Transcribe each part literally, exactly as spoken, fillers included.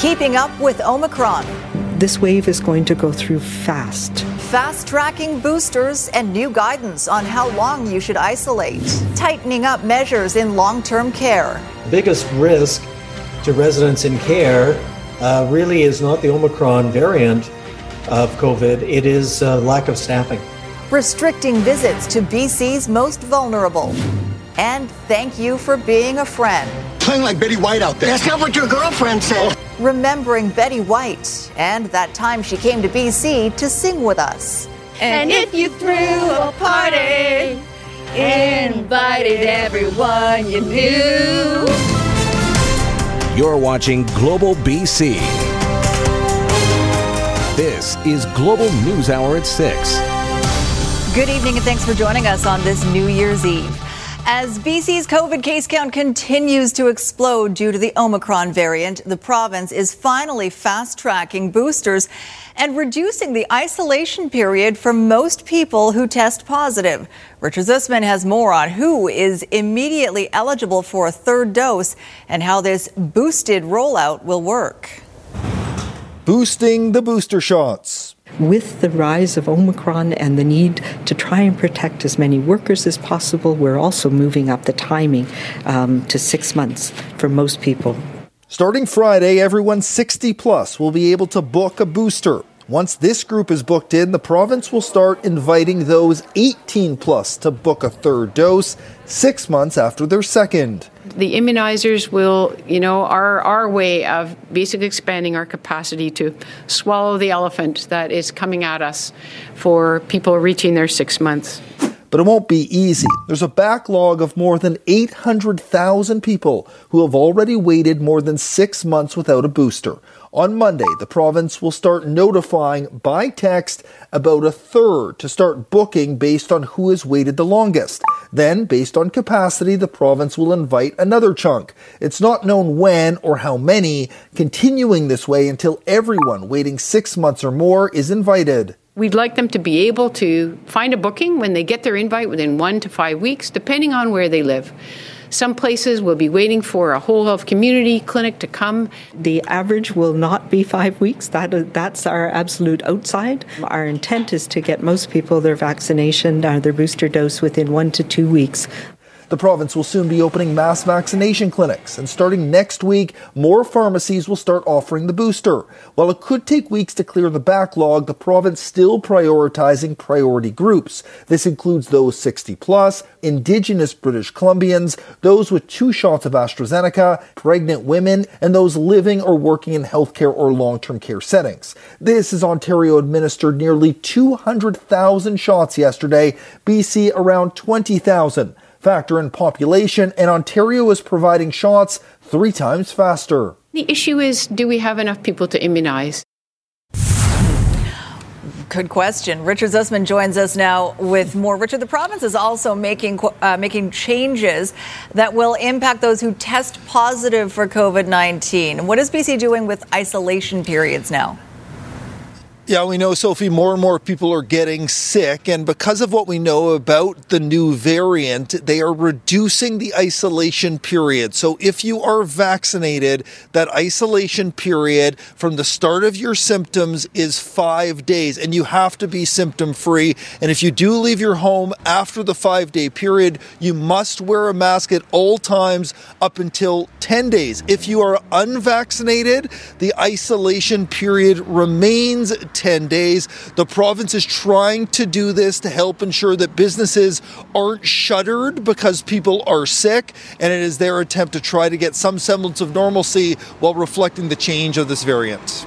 Keeping up with Omicron. This wave is going to go through fast. Fast-tracking boosters and new guidance on how long you should isolate. Tightening up measures in long-term care. The biggest risk to residents in care uh, really is not the Omicron variant of COVID. It is uh, lack of staffing. Restricting visits to B C's most vulnerable. And thank you for being a friend. Playing like Betty White out there. That's not what your girlfriend said. Remembering Betty White and that time she came to B C to sing with us. And if you threw a party, invited everyone you knew. You're watching Global B C. This is Global News Hour at six. Good evening and thanks for joining us on this New Year's Eve. As B C's COVID case count continues to explode due to the Omicron variant, the province is finally fast-tracking boosters and reducing the isolation period for most people who test positive. Richard Zussman has more on who is immediately eligible for a third dose and how this boosted rollout will work. Boosting the booster shots. With the rise of Omicron and the need to try and protect as many workers as possible, we're also moving up the timing um, to six months for most people. Starting Friday, everyone sixty plus will be able to book a booster. Once this group is booked in, the province will start inviting those eighteen plus to book a third dose six months after their second. The immunizers will, you know, are our way of basically expanding our capacity to swallow the elephant that is coming at us for people reaching their six months. But it won't be easy. There's a backlog of more than eight hundred thousand people who have already waited more than six months without a booster. On Monday, the province will start notifying by text about a third to start booking based on who has waited the longest. Then, based on capacity, the province will invite another chunk. It's not known when or how many, continuing this way until everyone waiting six months or more is invited. We'd like them to be able to find a booking when they get their invite within one to five weeks, depending on where they live. Some places will be waiting for a whole health community clinic to come. The average will not be five weeks. That, that's our absolute outside. Our intent is to get most people their vaccination or their booster dose within one to two weeks. The province will soon be opening mass vaccination clinics, and starting next week, more pharmacies will start offering the booster. While it could take weeks to clear the backlog, the province still prioritizing priority groups. This includes those sixty plus, Indigenous British Columbians, those with two shots of AstraZeneca, pregnant women, and those living or working in healthcare or long-term care settings. This is Ontario administered nearly two hundred thousand shots yesterday, B C around twenty thousand. Factor in population, and Ontario is providing shots three times faster. The issue is, do we have enough people to immunize? Good question. Richard Zussman joins us now with more. Richard, the province is also making uh, making changes that will impact those who test positive for COVID nineteen. What is B C doing with isolation periods now? Yeah, we know, Sophie, more and more people are getting sick. And because of what we know about the new variant, they are reducing the isolation period. So if you are vaccinated, that isolation period from the start of your symptoms is five days and you have to be symptom free. And if you do leave your home after the five day period, you must wear a mask at all times up until ten days. If you are unvaccinated, the isolation period remains ten days. The province is trying to do this to help ensure that businesses aren't shuttered because people are sick, and it is their attempt to try to get some semblance of normalcy while reflecting the change of this variant.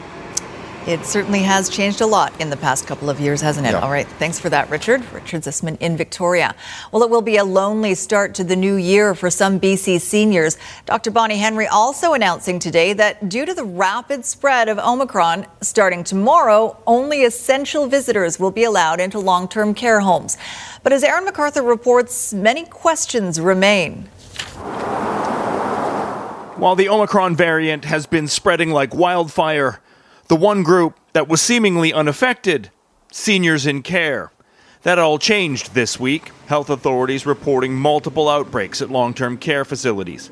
It certainly has changed a lot in the past couple of years, hasn't it? Yeah. All right. Thanks for that, Richard. Richard Zissman in Victoria. Well, it will be a lonely start to the new year for some B C seniors. Doctor Bonnie Henry also announcing today that due to the rapid spread of Omicron, starting tomorrow, only essential visitors will be allowed into long-term care homes. But as Aaron MacArthur reports, many questions remain. While the Omicron variant has been spreading like wildfire, the one group that was seemingly unaffected, seniors in care. That all changed this week, health authorities reporting multiple outbreaks at long-term care facilities.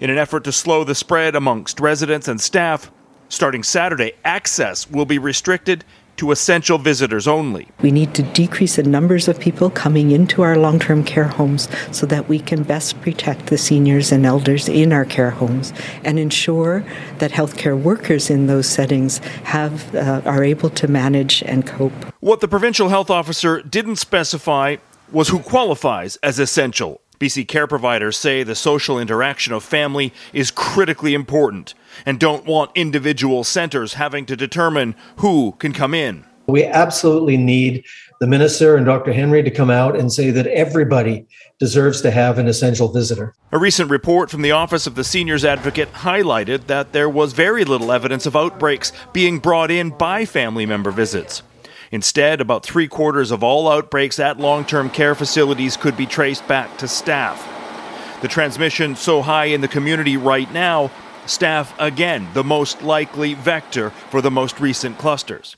In an effort to slow the spread amongst residents and staff, Starting Saturday, access will be restricted to essential visitors only. We need to decrease the numbers of people coming into our long-term care homes so that we can best protect the seniors and elders in our care homes and ensure that healthcare workers in those settings have uh, are able to manage and cope. What the provincial health officer didn't specify was who qualifies as essential. B C care providers say the social interaction of family is critically important and don't want individual centres having to determine who can come in. We absolutely need the minister and Doctor Henry to come out and say that everybody deserves to have an essential visitor. A recent report from the Office of the Seniors Advocate highlighted that there was very little evidence of outbreaks being brought in by family member visits. Instead, about three-quarters of all outbreaks at long-term care facilities could be traced back to staff. The transmission so high in the community right now, staff again the most likely vector for the most recent clusters.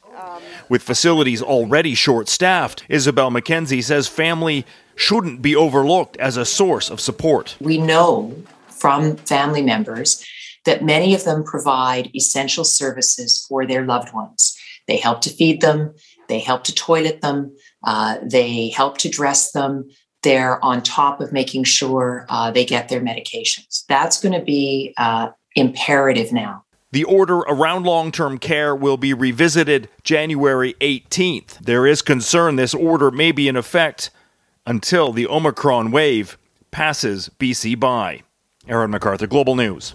With facilities already short-staffed, Isabel McKenzie says family shouldn't be overlooked as a source of support. We know from family members that many of them provide essential services for their loved ones. They help to feed them. They help to toilet them, uh, they help to dress them, they're on top of making sure uh, they get their medications. That's going to be uh, imperative now. The order around long-term care will be revisited January eighteenth. There is concern this order may be in effect until the Omicron wave passes B C by. Aaron MacArthur, Global News.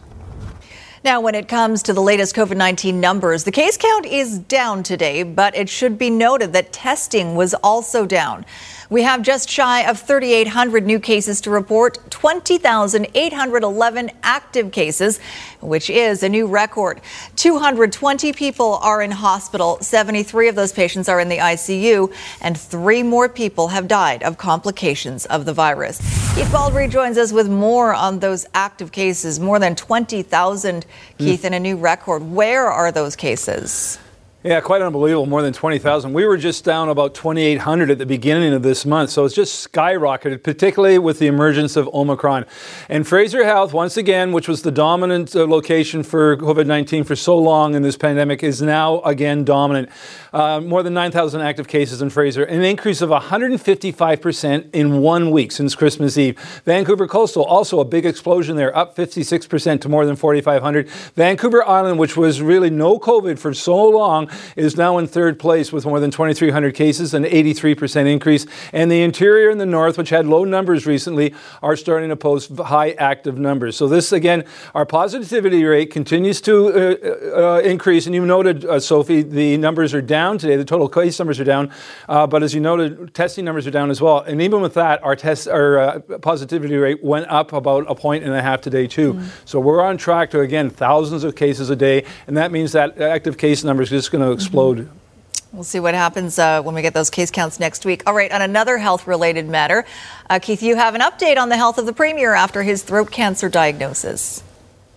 Now, when it comes to the latest COVID nineteen numbers, the case count is down today, but it should be noted that testing was also down. We have just shy of three thousand eight hundred new cases to report, twenty thousand eight hundred eleven active cases, which is a new record. two hundred twenty people are in hospital, seventy-three of those patients are in the I C U, and three more people have died of complications of the virus. Keith Baldry joins us with more on those active cases, more than twenty thousand. Keith, in a new record, where are those cases? Yeah, quite unbelievable, more than twenty thousand. We were just down about twenty-eight hundred at the beginning of this month, so it's just skyrocketed, particularly with the emergence of Omicron. And Fraser Health, once again, which was the dominant uh, location for COVID nineteen for so long in this pandemic, is now again dominant. Uh, more than nine thousand active cases in Fraser, an increase of one hundred fifty-five percent in one week since Christmas Eve. Vancouver Coastal, also a big explosion there, up fifty-six percent to more than forty-five hundred. Vancouver Island, which was really no COVID for so long, is now in third place with more than twenty-three hundred cases, an eighty-three percent increase. And the interior and the north, which had low numbers recently, are starting to post high active numbers. So this, again, our positivity rate continues to uh, uh, increase. And you noted, uh, Sophie, the numbers are down today. The total case numbers are down. Uh, but as you noted, testing numbers are down as well. And even with that, our test, our uh, positivity rate went up about a point and a half today, too. Mm-hmm. So we're on track to, again, thousands of cases a day. And that means that active case numbers just going to explode. Mm-hmm. We'll see what happens uh, when we get those case counts next week. All right, on another health-related matter, uh, Keith, you have an update on the health of the Premier after his throat cancer diagnosis.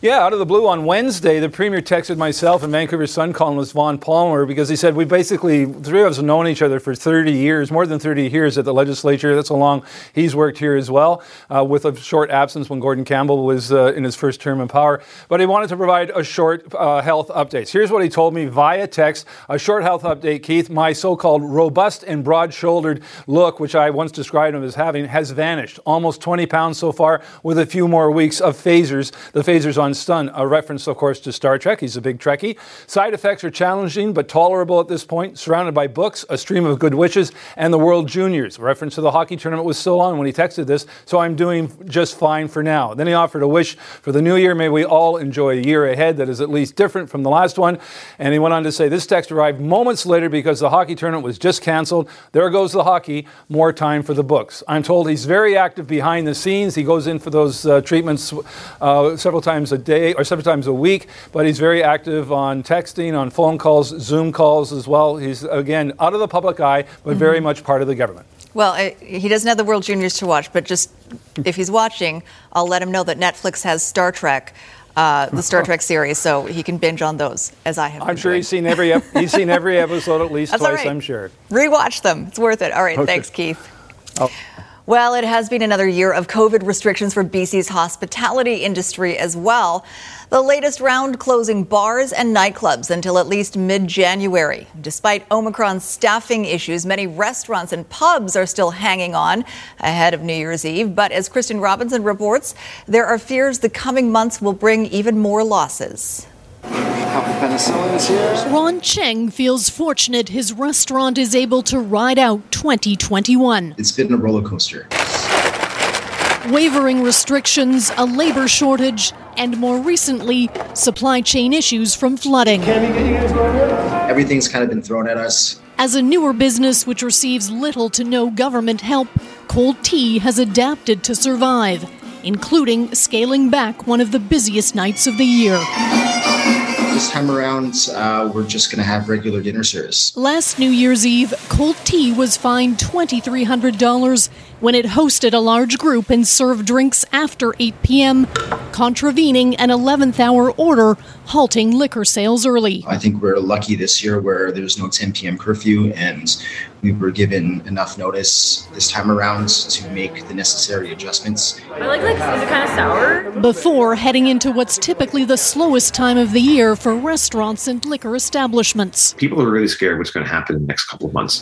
Yeah, out of the blue on Wednesday, the Premier texted myself and Vancouver Sun columnist Vaughn Palmer because he said, we basically, three of us have known each other for thirty years, more than thirty years at the legislature. That's how long he's worked here as well, uh, with a short absence when Gordon Campbell was uh, in his first term in power. But he wanted to provide a short uh, health update. Here's what he told me via text, a short health update, Keith. My so-called robust and broad-shouldered look, which I once described him as having, has vanished. Almost twenty pounds so far, with a few more weeks of phasers. The phasers on stun, a reference, of course, to Star Trek. He's a big Trekkie. Side effects are challenging but tolerable at this point. Surrounded by books, a stream of good wishes, and the World Juniors. A reference to the hockey tournament was still on when he texted this, so I'm doing just fine for now. Then he offered a wish for the new year. May we all enjoy a year ahead that is at least different from the last one. And he went on to say, this text arrived moments later because the hockey tournament was just canceled. There goes the hockey. More time for the books. I'm told he's very active behind the scenes. He goes in for those uh, treatments uh, several times a a day or several times a week, but he's very active on texting, on phone calls, Zoom calls as well. He's, again, out of the public eye, but mm-hmm. very much part of the government. Well, I, he doesn't have the World Juniors to watch, but just if he's watching, I'll let him know that Netflix has Star Trek, uh, the Star Trek series, so he can binge on those, as I have I'm sure doing. he's seen every ep- he's seen every episode at least That's twice, right. I'm sure. Rewatch them. It's worth it. All right, okay. Thanks, Keith. Oh. Well, it has been another year of COVID restrictions for B C's hospitality industry as well. The latest round closing bars and nightclubs until at least mid-January. Despite Omicron staffing issues, many restaurants and pubs are still hanging on ahead of New Year's Eve. But as Kristen Robinson reports, there are fears the coming months will bring even more losses. Ron Cheng feels fortunate his restaurant is able to ride out twenty twenty-one. It's been a roller coaster. Wavering restrictions, a labor shortage, and more recently, supply chain issues from flooding. Everything's kind of been thrown at us. As a newer business which receives little to no government help, cold tea has adapted to survive, including scaling back one of the busiest nights of the year. This time around, uh, we're just going to have regular dinner service. Last New Year's Eve, Cold Tea was fined two thousand three hundred dollars when it hosted a large group and served drinks after eight p.m., contravening an eleventh-hour order, halting liquor sales early. I think we're lucky this year where there's no ten p.m. curfew, and we were given enough notice this time around to make the necessary adjustments. I like, like, is it kind of sour? Before heading into what's typically the slowest time of the year for restaurants and liquor establishments. People are really scared what's going to happen in the next couple of months.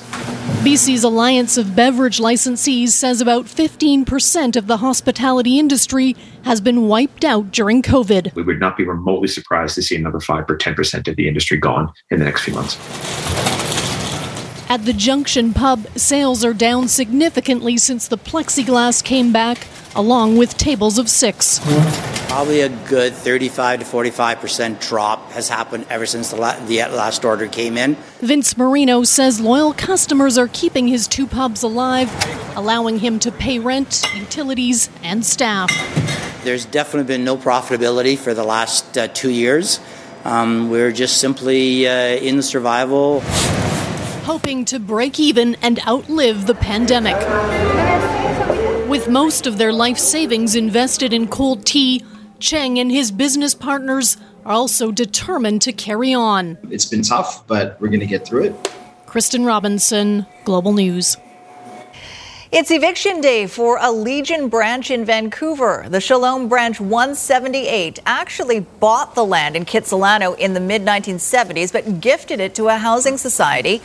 B C's Alliance of Beverage Licensees says about fifteen percent of the hospitality industry has been wiped out during COVID. We would not be remotely surprised to see another five or ten percent of the industry gone in the next few months. At the Junction Pub, sales are down significantly since the plexiglass came back, along with tables of six. Probably a good thirty-five to forty-five percent drop has happened ever since the, la- the last order came in. Vince Marino says loyal customers are keeping his two pubs alive, allowing him to pay rent, utilities, and staff. There's definitely been no profitability for the last uh, two years. Um, we're just simply uh, in survival. Hoping to break even and outlive the pandemic. With most of their life savings invested in cold tea, Cheng and his business partners are also determined to carry on. It's been tough, but we're going to get through it. Kristen Robinson, Global News. It's eviction day for a Legion branch in Vancouver. The Shalom Branch one seventy-eight actually bought the land in Kitsilano in the mid nineteen seventies, but gifted it to a housing society.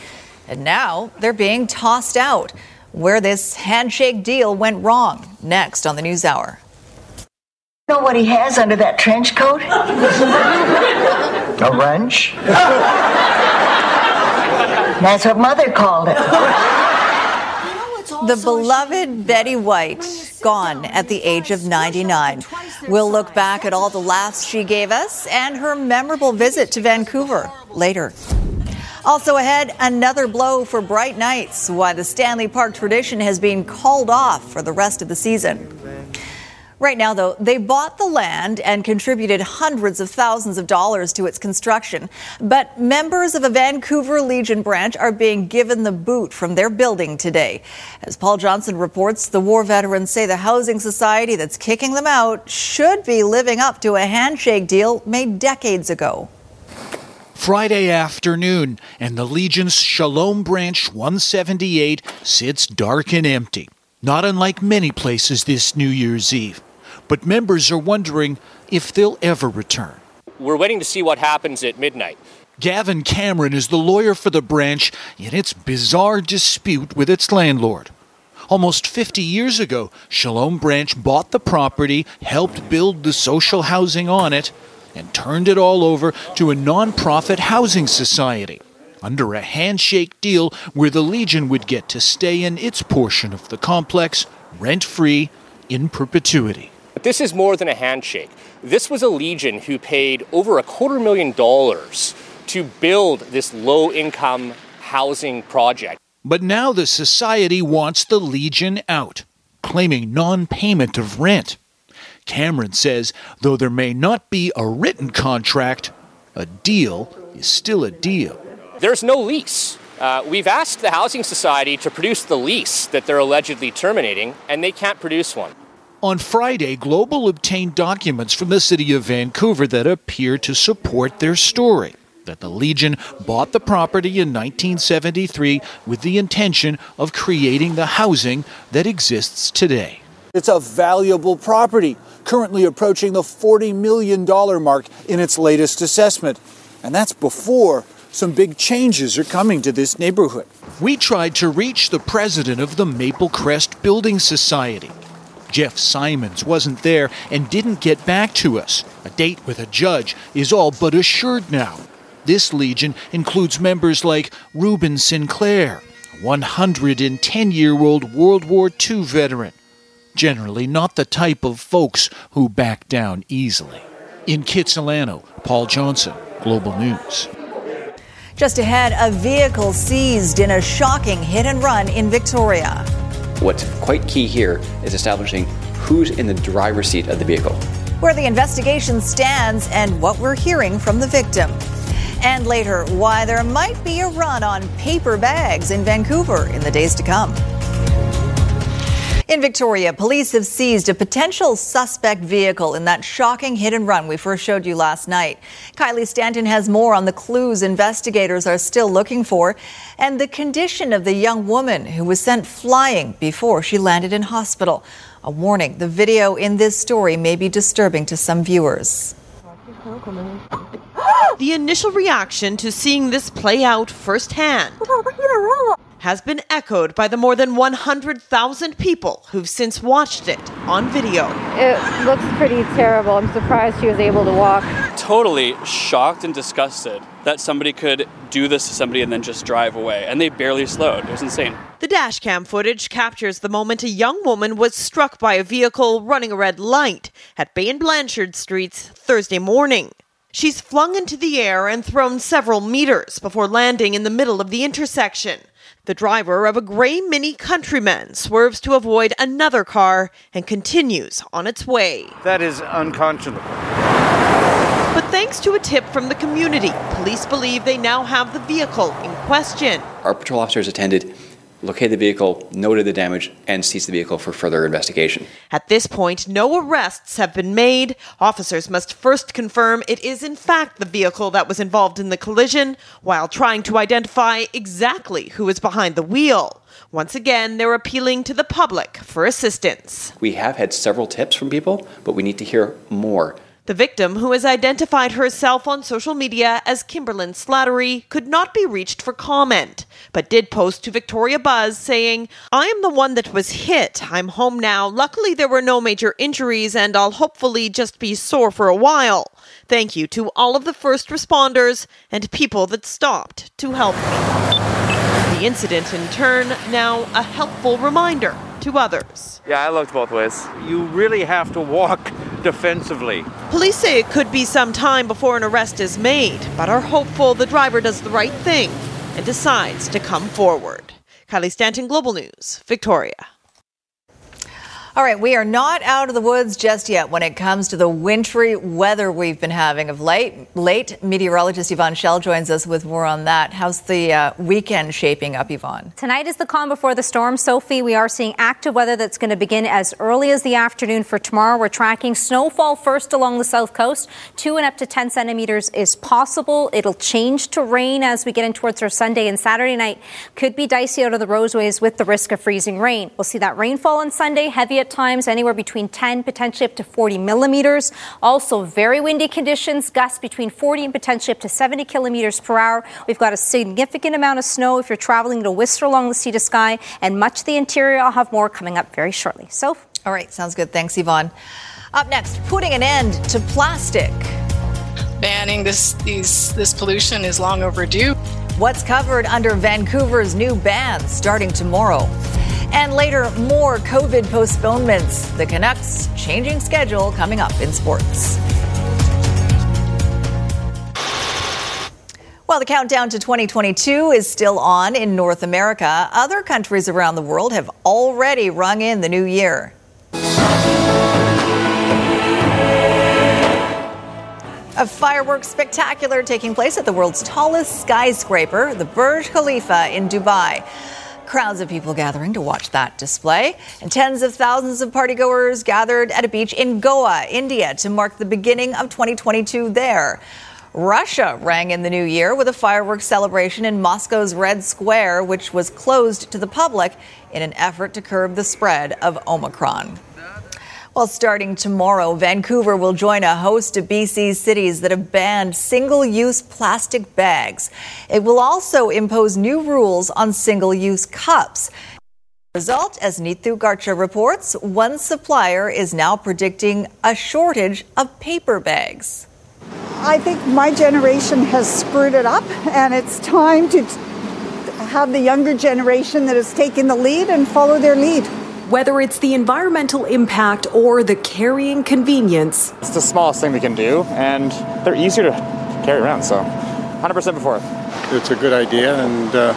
And now they're being tossed out. Where this handshake deal went wrong, next on the News Hour. You know what he has under that trench coat? A wrench? That's what Mother called it. The beloved Betty White, gone at the age of ninety-nine. We'll look back at all the laughs she gave us and her memorable visit to Vancouver later. Also ahead, another blow for Bright Nights, why the Stanley Park tradition has been called off for the rest of the season. Right now, though, they bought the land and contributed hundreds of thousands of dollars to its construction. But members of a Vancouver Legion branch are being given the boot from their building today. As Paul Johnson reports, the war veterans say the housing society that's kicking them out should be living up to a handshake deal made decades ago. Friday afternoon, and the Legion's Shalom Branch one seventy-eight sits dark and empty, not unlike many places this New Year's Eve. But members are wondering if they'll ever return. We're waiting to see what happens at midnight. Gavin Cameron is the lawyer for the branch in its bizarre dispute with its landlord. Almost fifty years ago, Shalom Branch bought the property, helped build the social housing on it, and turned it all over to a non-profit housing society under a handshake deal where the Legion would get to stay in its portion of the complex, rent-free, in perpetuity. But this is more than a handshake. This was a Legion who paid over a quarter million dollars to build this low-income housing project. But now the society wants the Legion out, claiming non-payment of rent. Cameron says, though there may not be a written contract, a deal is still a deal. There's no lease. Uh, we've asked the Housing Society to produce the lease that they're allegedly terminating, and they can't produce one. On Friday, Global obtained documents from the city of Vancouver that appear to support their story. that the Legion bought the property in nineteen seventy-three with the intention of creating the housing that exists today. It's a valuable property, currently approaching the forty million dollars mark in its latest assessment. And that's before some big changes are coming to this neighborhood. We tried to reach the president of the Maple Crest Building Society. Jeff Simons wasn't there and didn't get back to us. A date with a judge is all but assured now. This Legion includes members like Reuben Sinclair, a one hundred ten year old World War Two veteran. Generally not the type of folks who back down easily. In Kitsilano, Paul Johnson, Global News. Just ahead, a vehicle seized in a shocking hit and run in Victoria. What's quite key here is establishing who's in the driver's seat of the vehicle. Where the investigation stands and what we're hearing from the victim. And later, why there might be a run on paper bags in Vancouver in the days to come. In Victoria, police have seized a potential suspect vehicle in that shocking hit and run we first showed you last night. Kylie Stanton has more on the clues investigators are still looking for and the condition of the young woman who was sent flying before she landed in hospital. A warning, the video in this story may be disturbing to some viewers. The initial reaction to seeing this play out firsthand has been echoed by the more than one hundred thousand people who've since watched it on video. It looks pretty terrible. I'm surprised she was able to walk. Totally shocked and disgusted that somebody could do this to somebody and then just drive away. And they barely slowed. It was insane. The dash cam footage captures the moment a young woman was struck by a vehicle running a red light at Bay and Blanchard Streets Thursday morning. She's flung into the air and thrown several meters before landing in the middle of the intersection. The driver of a grey Mini Countryman swerves to avoid another car and continues on its way. That is unconscionable. But thanks to a tip from the community, police believe they now have the vehicle in question. Our patrol officers attended, located the vehicle, noted the damage, and seized the vehicle for further investigation. At this point, no arrests have been made. Officers must first confirm it is in fact the vehicle that was involved in the collision, while trying to identify exactly who is behind the wheel. Once again, they're appealing to the public for assistance. We have had several tips from people, but we need to hear more. The victim, who has identified herself on social media as Kimberlyn Slattery, could not be reached for comment, but did post to Victoria Buzz saying, "I am the one that was hit. I'm home now. Luckily, there were no major injuries, and I'll hopefully just be sore for a while. Thank you to all of the first responders and people that stopped to help me." The incident, in turn, now a helpful reminder to others. Yeah, I looked both ways. You really have to walk defensively. Police say it could be some time before an arrest is made, but are hopeful the driver does the right thing and decides to come forward. Kylie Stanton, Global News, Victoria. All right, we are not out of the woods just yet when it comes to the wintry weather we've been having of late. Late meteorologist Yvonne Schell joins us with more on that. How's the uh, weekend shaping up, Yvonne? Tonight is the calm before the storm, Sophie. We are seeing active weather that's going to begin as early as the afternoon for tomorrow. We're tracking snowfall first along the south coast. Two and up to ten centimeters is possible. It'll change to rain as we get in towards our Sunday and Saturday night. Could be dicey out of the roadways with the risk of freezing rain. We'll see that rainfall on Sunday, heavy at times, anywhere between ten, potentially up to forty millimeters. Also, very windy conditions, gusts between forty and potentially up to seventy kilometers per hour. We've got a significant amount of snow if you're traveling to Whistler along the Sea to Sky, and much of the interior. I'll have more coming up very shortly. So, all right, sounds good. Thanks, Yvonne. Up next, putting an end to plastic. Banning this these this pollution is long overdue. What's covered under Vancouver's new ban starting tomorrow. And later, more COVID postponements. The Canucks changing schedule coming up in sports. While the countdown to twenty twenty-two is still on in North America, other countries around the world have already rung in the new year. A fireworks spectacular taking place at the world's tallest skyscraper, the Burj Khalifa in Dubai. Crowds of people gathering to watch that display. And tens of thousands of partygoers gathered at a beach in Goa, India, to mark the beginning of twenty twenty-two there. Russia rang in the new year with a fireworks celebration in Moscow's Red Square, which was closed to the public in an effort to curb the spread of Omicron. Well, starting tomorrow, Vancouver will join a host of B C cities that have banned single-use plastic bags. It will also impose new rules on single-use cups. As a result, as Neetu Garcha reports, one supplier is now predicting a shortage of paper bags. I think my generation has screwed it up, and it's time to have the younger generation that has taken the lead and follow their lead. Whether it's the environmental impact or the carrying convenience. It's the smallest thing we can do, and they're easier to carry around, so one hundred percent before it. It's a good idea, and uh,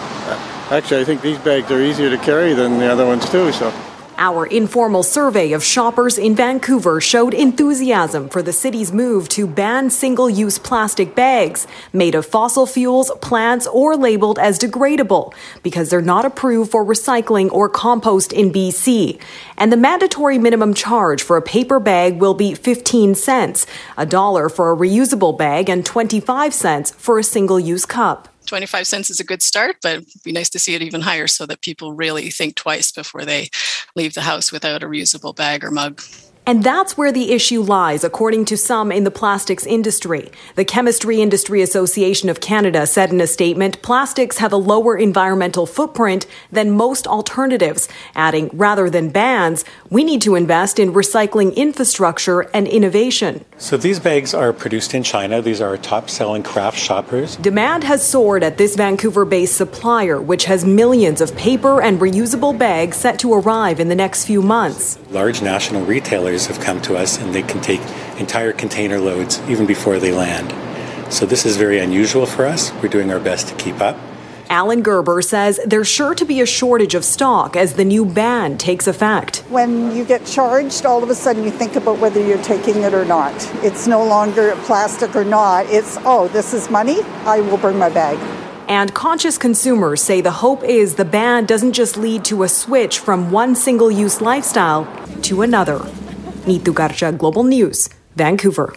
actually I think these bags are easier to carry than the other ones too. So. Our informal survey of shoppers in Vancouver showed enthusiasm for the city's move to ban single-use plastic bags made of fossil fuels, plants, or labeled as degradable because they're not approved for recycling or compost in B C. And the mandatory minimum charge for a paper bag will be fifteen cents, a dollar for a reusable bag, and twenty-five cents for a single-use cup. twenty-five cents is a good start, but it'd be nice to see it even higher so that people really think twice before they leave the house without a reusable bag or mug. And that's where the issue lies, according to some in the plastics industry. The Chemistry Industry Association of Canada said in a statement, plastics have a lower environmental footprint than most alternatives, adding, rather than bans, we need to invest in recycling infrastructure and innovation. So these bags are produced in China. These are our top-selling craft shoppers. Demand has soared at this Vancouver-based supplier, which has millions of paper and reusable bags set to arrive in the next few months. Large national retailers have come to us, and they can take entire container loads even before they land. So this is very unusual for us. We're doing our best to keep up. Alan Gerber says there's sure to be a shortage of stock as the new ban takes effect. When you get charged, all of a sudden you think about whether you're taking it or not. It's no longer plastic or not. It's, oh, this is money. I will bring my bag. And conscious consumers say the hope is the ban doesn't just lead to a switch from one single-use lifestyle to another. Neetu Garcha, Global News, Vancouver.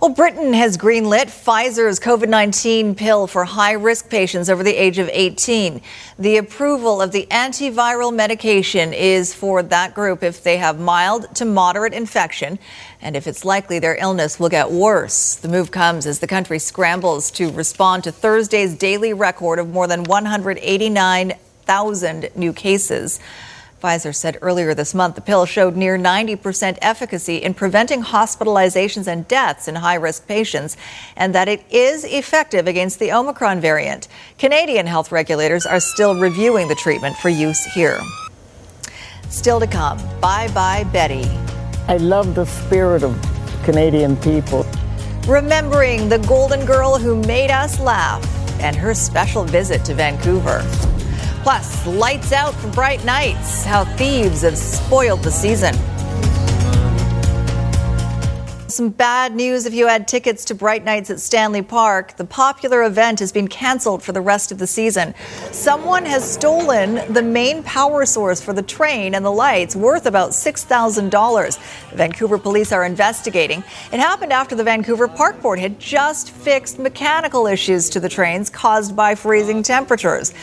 Well, Britain has greenlit Pfizer's COVID nineteen pill for high-risk patients over the age of eighteen. The approval of the antiviral medication is for that group if they have mild to moderate infection, and if it's likely their illness will get worse. The move comes as the country scrambles to respond to Thursday's daily record of more than one hundred eighty-nine thousand new cases. Pfizer said earlier this month the pill showed near ninety percent efficacy in preventing hospitalizations and deaths in high-risk patients, and that it is effective against the Omicron variant. Canadian health regulators are still reviewing the treatment for use here. Still to come, Bye-Bye Betty. I love the spirit of Canadian people. Remembering the Golden Girl who made us laugh and her special visit to Vancouver. Plus, lights out for Bright Nights, how thieves have spoiled the season. Some bad news if you had tickets to Bright Nights at Stanley Park. The popular event has been cancelled for the rest of the season. Someone has stolen the main power source for the train and the lights, worth about six thousand dollars. The Vancouver police are investigating. It happened after the Vancouver Park Board had just fixed mechanical issues to the trains caused by freezing temperatures.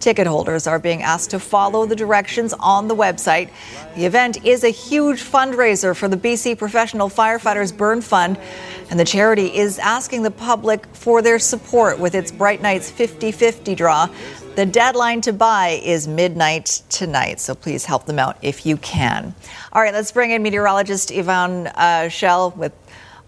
Ticket holders are being asked to follow the directions on the website. The event is a huge fundraiser for the B C Professional Firefighters Burn Fund, and the charity is asking the public for their support with its Bright Nights fifty-fifty draw. The deadline to buy is midnight tonight, so please help them out if you can. All right, let's bring in meteorologist Yvonne uh, Schell with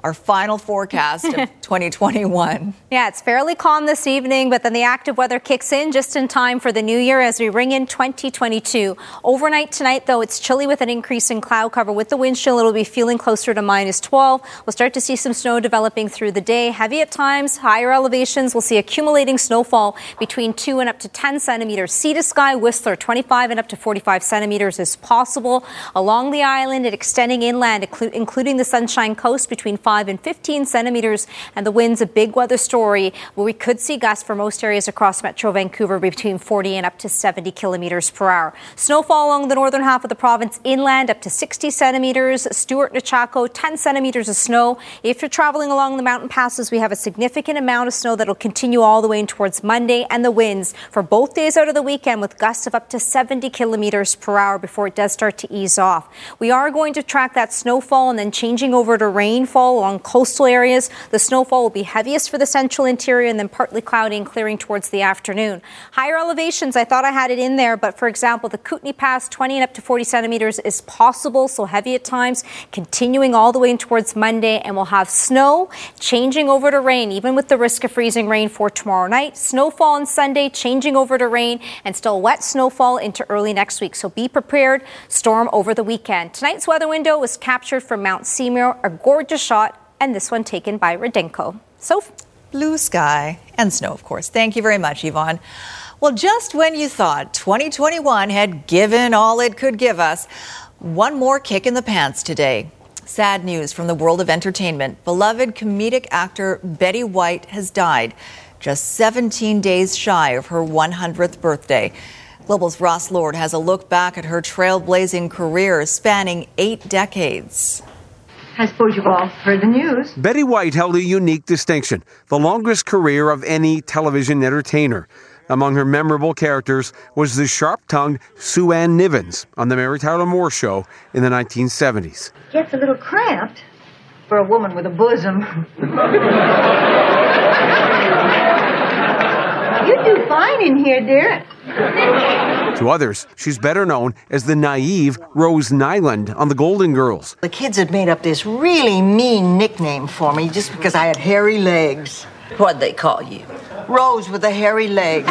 our final forecast of twenty twenty-one. Yeah, it's fairly calm this evening, but then the active weather kicks in just in time for the new year as we ring in twenty twenty-two. Overnight tonight, though, it's chilly with an increase in cloud cover. With the wind chill, it'll be feeling closer to minus twelve. We'll start to see some snow developing through the day. Heavy at times, higher elevations. We'll see accumulating snowfall between two and up to ten centimeters. Sea to Sky, Whistler, twenty-five and up to forty-five centimeters is possible. Along the island and extending inland, including the Sunshine Coast, between five five and fifteen centimetres. And the wind's a big weather story, where we could see gusts for most areas across Metro Vancouver between forty and up to seventy kilometres per hour. Snowfall along the northern half of the province inland up to sixty centimetres. Stewart, Nechako, ten centimetres of snow. If you're travelling along the mountain passes, we have a significant amount of snow that'll continue all the way in towards Monday, and the winds for both days out of the weekend with gusts of up to seventy kilometres per hour before it does start to ease off. We are going to track that snowfall and then changing over to rainfall along coastal areas. The snowfall will be heaviest for the central interior and then partly cloudy and clearing towards the afternoon. Higher elevations, I thought I had it in there, but for example, the Kootenay Pass, twenty and up to forty centimetres is possible, so heavy at times, continuing all the way in towards Monday, and we'll have snow changing over to rain, even with the risk of freezing rain for tomorrow night. Snowfall on Sunday, changing over to rain, and still wet snowfall into early next week. So be prepared. Storm over the weekend. Tonight's weather window was captured from Mount Seymour, a gorgeous shot, and this one taken by Radenko. So blue sky and snow, of course. Thank you very much, Yvonne. Well, just when you thought twenty twenty-one had given all it could give us, one more kick in the pants today. Sad news from the world of entertainment. Beloved comedic actor Betty White has died, just seventeen days shy of her one hundredth birthday. Global's Ross Lord has a look back at her trailblazing career spanning eight decades. I suppose you've all heard the news. Betty White held a unique distinction, the longest career of any television entertainer. Among her memorable characters was the sharp-tongued Sue Ann Nivens on the Mary Tyler Moore Show in the nineteen seventies. Gets a little cramped for a woman with a bosom. You do fine in here, dear. To others, she's better known as the naive Rose Nyland on the Golden Girls. The kids had made up this really mean nickname for me just because I had hairy legs. What'd they call you? Rose with the hairy legs.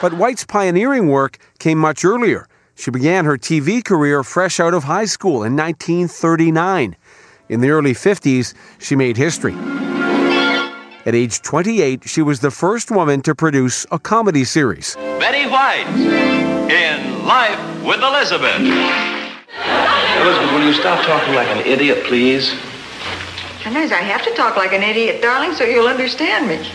But White's pioneering work came much earlier. She began her T V career fresh out of high school in nineteen thirty-nine. In the early fifties, she made history. At age twenty-eight, she was the first woman to produce a comedy series. Betty White in Life with Elizabeth. Elizabeth, will you stop talking like an idiot, please? Sometimes I have to talk like an idiot, darling, so you'll understand me.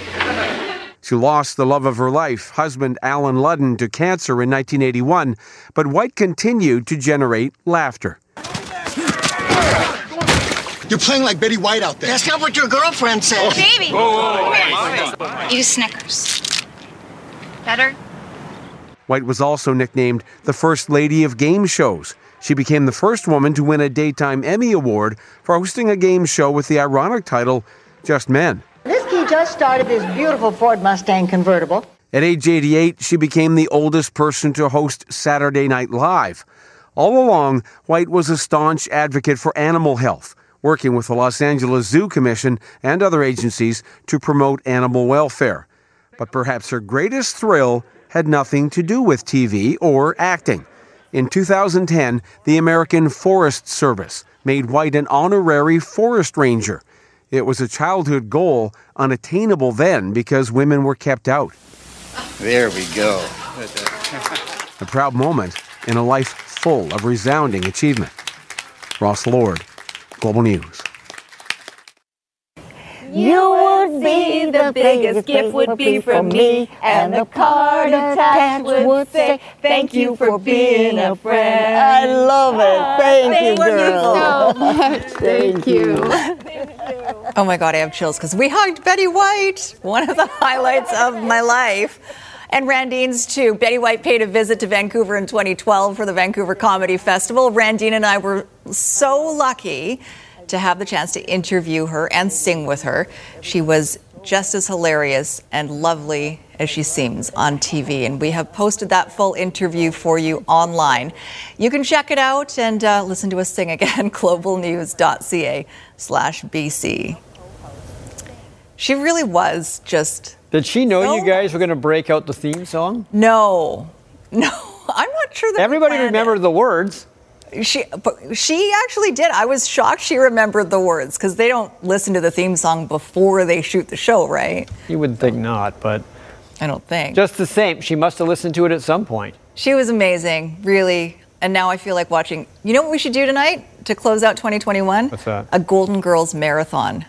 She lost the love of her life, husband Alan Ludden, to cancer in nineteen eighty-one, but White continued to generate laughter. You're playing like Betty White out there. That's not what your girlfriend said. Oh. Baby! Oh, oh, oh. Eat a Snickers. Better? White was also nicknamed the First Lady of Game Shows. She became the first woman to win a Daytime Emmy Award for hosting a game show with the ironic title, Just Men. This kid just started this beautiful Ford Mustang convertible. At age eighty-eight, she became the oldest person to host Saturday Night Live. All along, White was a staunch advocate for animal health, working with the Los Angeles Zoo Commission and other agencies to promote animal welfare. But perhaps her greatest thrill had nothing to do with T V or acting. In two thousand ten, the American Forest Service made White an honorary forest ranger. It was a childhood goal unattainable then because women were kept out. There we go. A proud moment in a life full of resounding achievement. Ross Lord, Global News. You would be the biggest gift would be from me, and the card attached would say, thank you for being a friend. I love it. Thank you, girl. Thank you so much. Thank you. Oh my God, I have chills because we hugged Betty White, one of the highlights of my life. And Randine's too. Betty White paid a visit to Vancouver in twenty twelve for the Vancouver Comedy Festival. Randine and I were so lucky to have the chance to interview her and sing with her. She was just as hilarious and lovely as she seems on T V. And we have posted that full interview for you online. You can check it out and uh, listen to us sing again, globalnews dot c a slash B C. She really was just... Did she know no. you guys were going to break out the theme song? No. No, I'm not sure that everybody remembered it. The words. She but she actually did. I was shocked she remembered the words because they don't listen to the theme song before they shoot the show, right? You would think not, but... I don't think. Just the same. She must have listened to it at some point. She was amazing, really. And now I feel like watching... You know what we should do tonight? to close out twenty twenty-one? What's that? A Golden Girls marathon.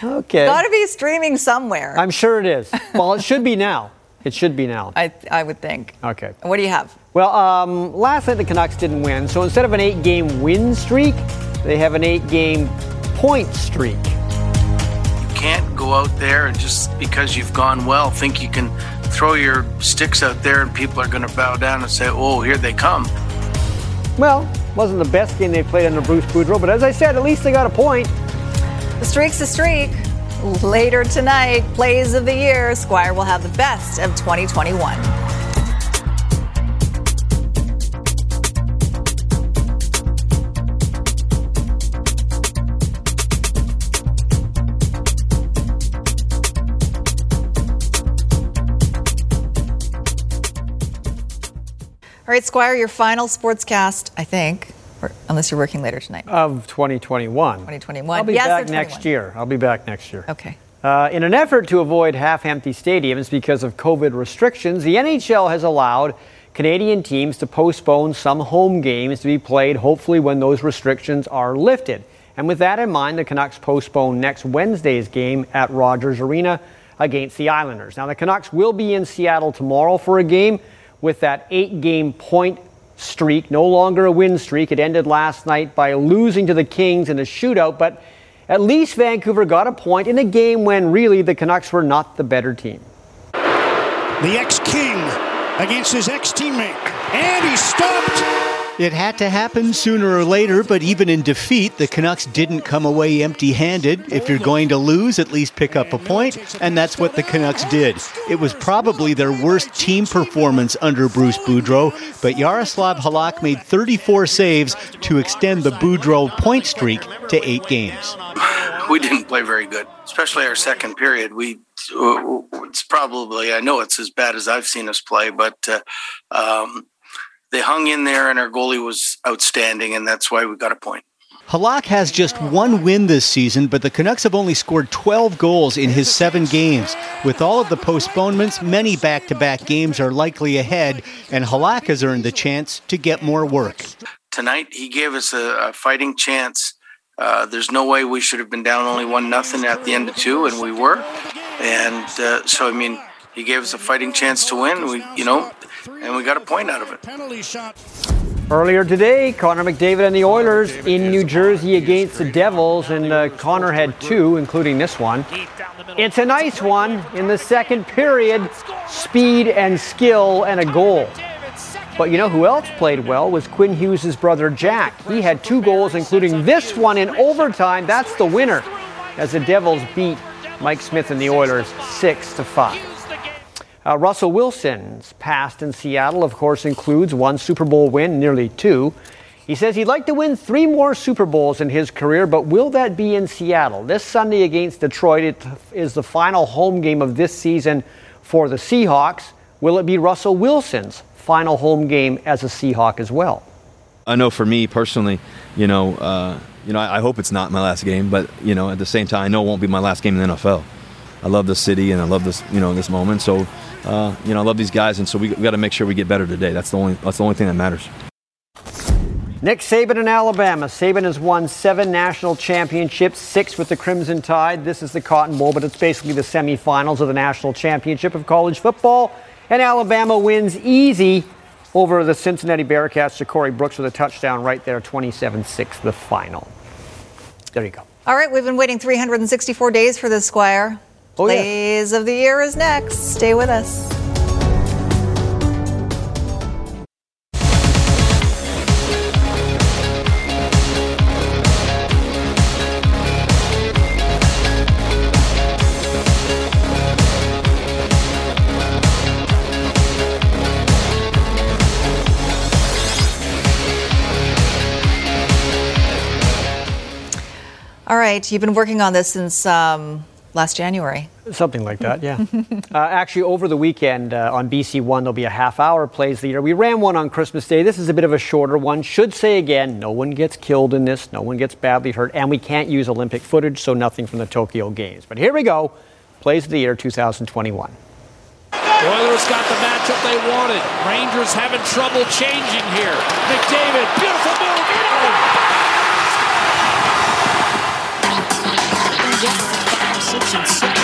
Okay. Got to be streaming somewhere. I'm sure it is. Well, it should be now. It should be now. I I would think. Okay. What do you have? Well, um, last night the Canucks didn't win, so instead of an eight-game win streak, they have an eight-game point streak. You can't go out there and just because you've gone well, think you can throw your sticks out there and people are going to bow down and say, oh, here they come. Well, wasn't the best game they played under Bruce Boudreau, but as I said, at least they got a point. The streak's a streak. Later tonight, Plays of the Year, Squire will have the best of twenty twenty-one. All right, Squire, your final sportscast, I think. Or, unless you're working later tonight. Of twenty twenty-one. twenty twenty-one. I'll be yes, back next year. I'll be back next year. Okay. Uh, in an effort to avoid half-empty stadiums because of COVID restrictions, the N H L has allowed Canadian teams to postpone some home games to be played, hopefully when those restrictions are lifted. And with that in mind, the Canucks postponed next Wednesday's game at Rogers Arena against the Islanders. Now, the Canucks will be in Seattle tomorrow for a game with that eight-game point streak, no longer a win streak. It ended last night by losing to the Kings in a shootout, but at least Vancouver got a point in a game when really the Canucks were not the better team. The ex-King against his ex-teammate, and he stopped. It had to happen sooner or later, but even in defeat, the Canucks didn't come away empty-handed. If you're going to lose, at least pick up a point, and that's what the Canucks did. It was probably their worst team performance under Bruce Boudreau, but Yaroslav Halak made thirty-four saves to extend the Boudreau point streak to eight games. We didn't play very good, especially our second period. We it's probably, I know it's as bad as I've seen us play, but uh, um they hung in there, and our goalie was outstanding, and that's why we got a point. Halak has just one win this season, but the Canucks have only scored twelve goals in his seven games. With all of the postponements, many back-to-back games are likely ahead, and Halak has earned the chance to get more work. Tonight, he gave us a, a fighting chance. Uh, there's no way we should have been down only one nothing at the end of two, and we were. And uh, so, I mean, he gave us a fighting chance to win. We, you know... and we got a point out of it. Earlier today, Connor McDavid and the Oilers in New Jersey against the Devils, and uh, Connor had two, including this one. It's a nice one in the second period, speed and skill and a goal. But you know who else played well was Quinn Hughes' brother Jack. He had two goals, including this one in overtime. That's the winner, as the Devils beat Mike Smith and the Oilers six to five. Uh, Russell Wilson's past in Seattle, of course, includes one Super Bowl win, nearly two. He says he'd like to win three more Super Bowls in his career, but will that be in Seattle? This Sunday against Detroit, it is the final home game of this season for the Seahawks. Will it be Russell Wilson's final home game as a Seahawk as well? I know for me personally, you know, uh, you know, I, I hope it's not my last game, but, you know, at the same time, I know it won't be my last game in the N F L. I love this city and I love this, you know, this moment. So, uh, you know, I love these guys, and so we, we got to make sure we get better today. That's the only that's the only thing that matters. Nick Saban in Alabama. Saban has won seven national championships, six with the Crimson Tide. This is the Cotton Bowl, but it's basically the semifinals of the national championship of college football. And Alabama wins easy over the Cincinnati Bearcats. Ja'Cory Brooks with a touchdown right there, twenty-seven six, the final. There you go. All right, we've been waiting three hundred sixty-four days for this, Squire. Oh, yeah. Plays of the Year is next. Stay with us. All right, you've been working on this since... Um, last January. Something like that, yeah. uh, actually, over the weekend uh, on B C one, there'll be a half-hour Plays of the Year. We ran one on Christmas Day. This is a bit of a shorter one. Should say again, no one gets killed in this, no one gets badly hurt, and we can't use Olympic footage, so nothing from the Tokyo Games. But here we go, Plays of the Year twenty twenty-one. Oilers got the matchup they wanted. Rangers having trouble changing here. McDavid, beautiful move. Five, six, and six.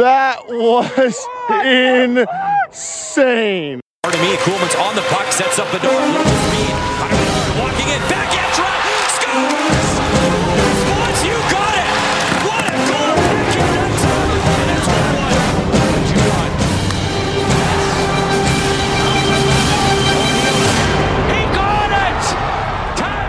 That was insane. Pardon me, Kuhlman's on the puck, sets up the door. Little speed. Walking in, back at drop. Scores! Once you got it! What a goal! Back in that time! And it's one one. He got it! Time!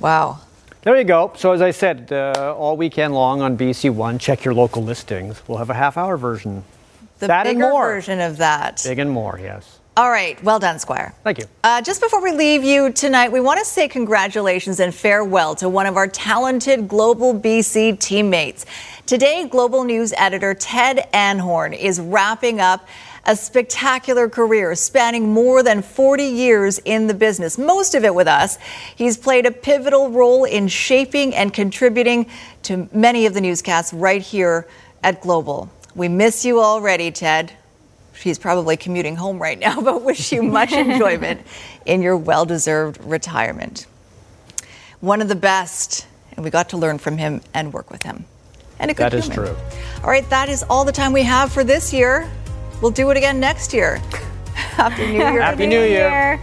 Wow. There you go. So as I said, uh, all weekend long on B C one, check your local listings. We'll have a half-hour version. The that bigger and more. version of that. Big and more, yes. All right. Well done, Squire. Thank you. Uh, just before we leave you tonight, we want to say congratulations and farewell to one of our talented Global B C teammates. Today, Global News editor Ted Anhorn is wrapping up a spectacular career spanning more than forty years in the business, most of it with us. He's played a pivotal role in shaping and contributing to many of the newscasts right here at Global. We miss you already, Ted. She's probably commuting home right now, but wish you much enjoyment in your well-deserved retirement. One of the best, and we got to learn from him and work with him. And a good human. That is true. All right, that is all the time we have for this year. We'll do it again next year. Happy New Year. Happy New Year.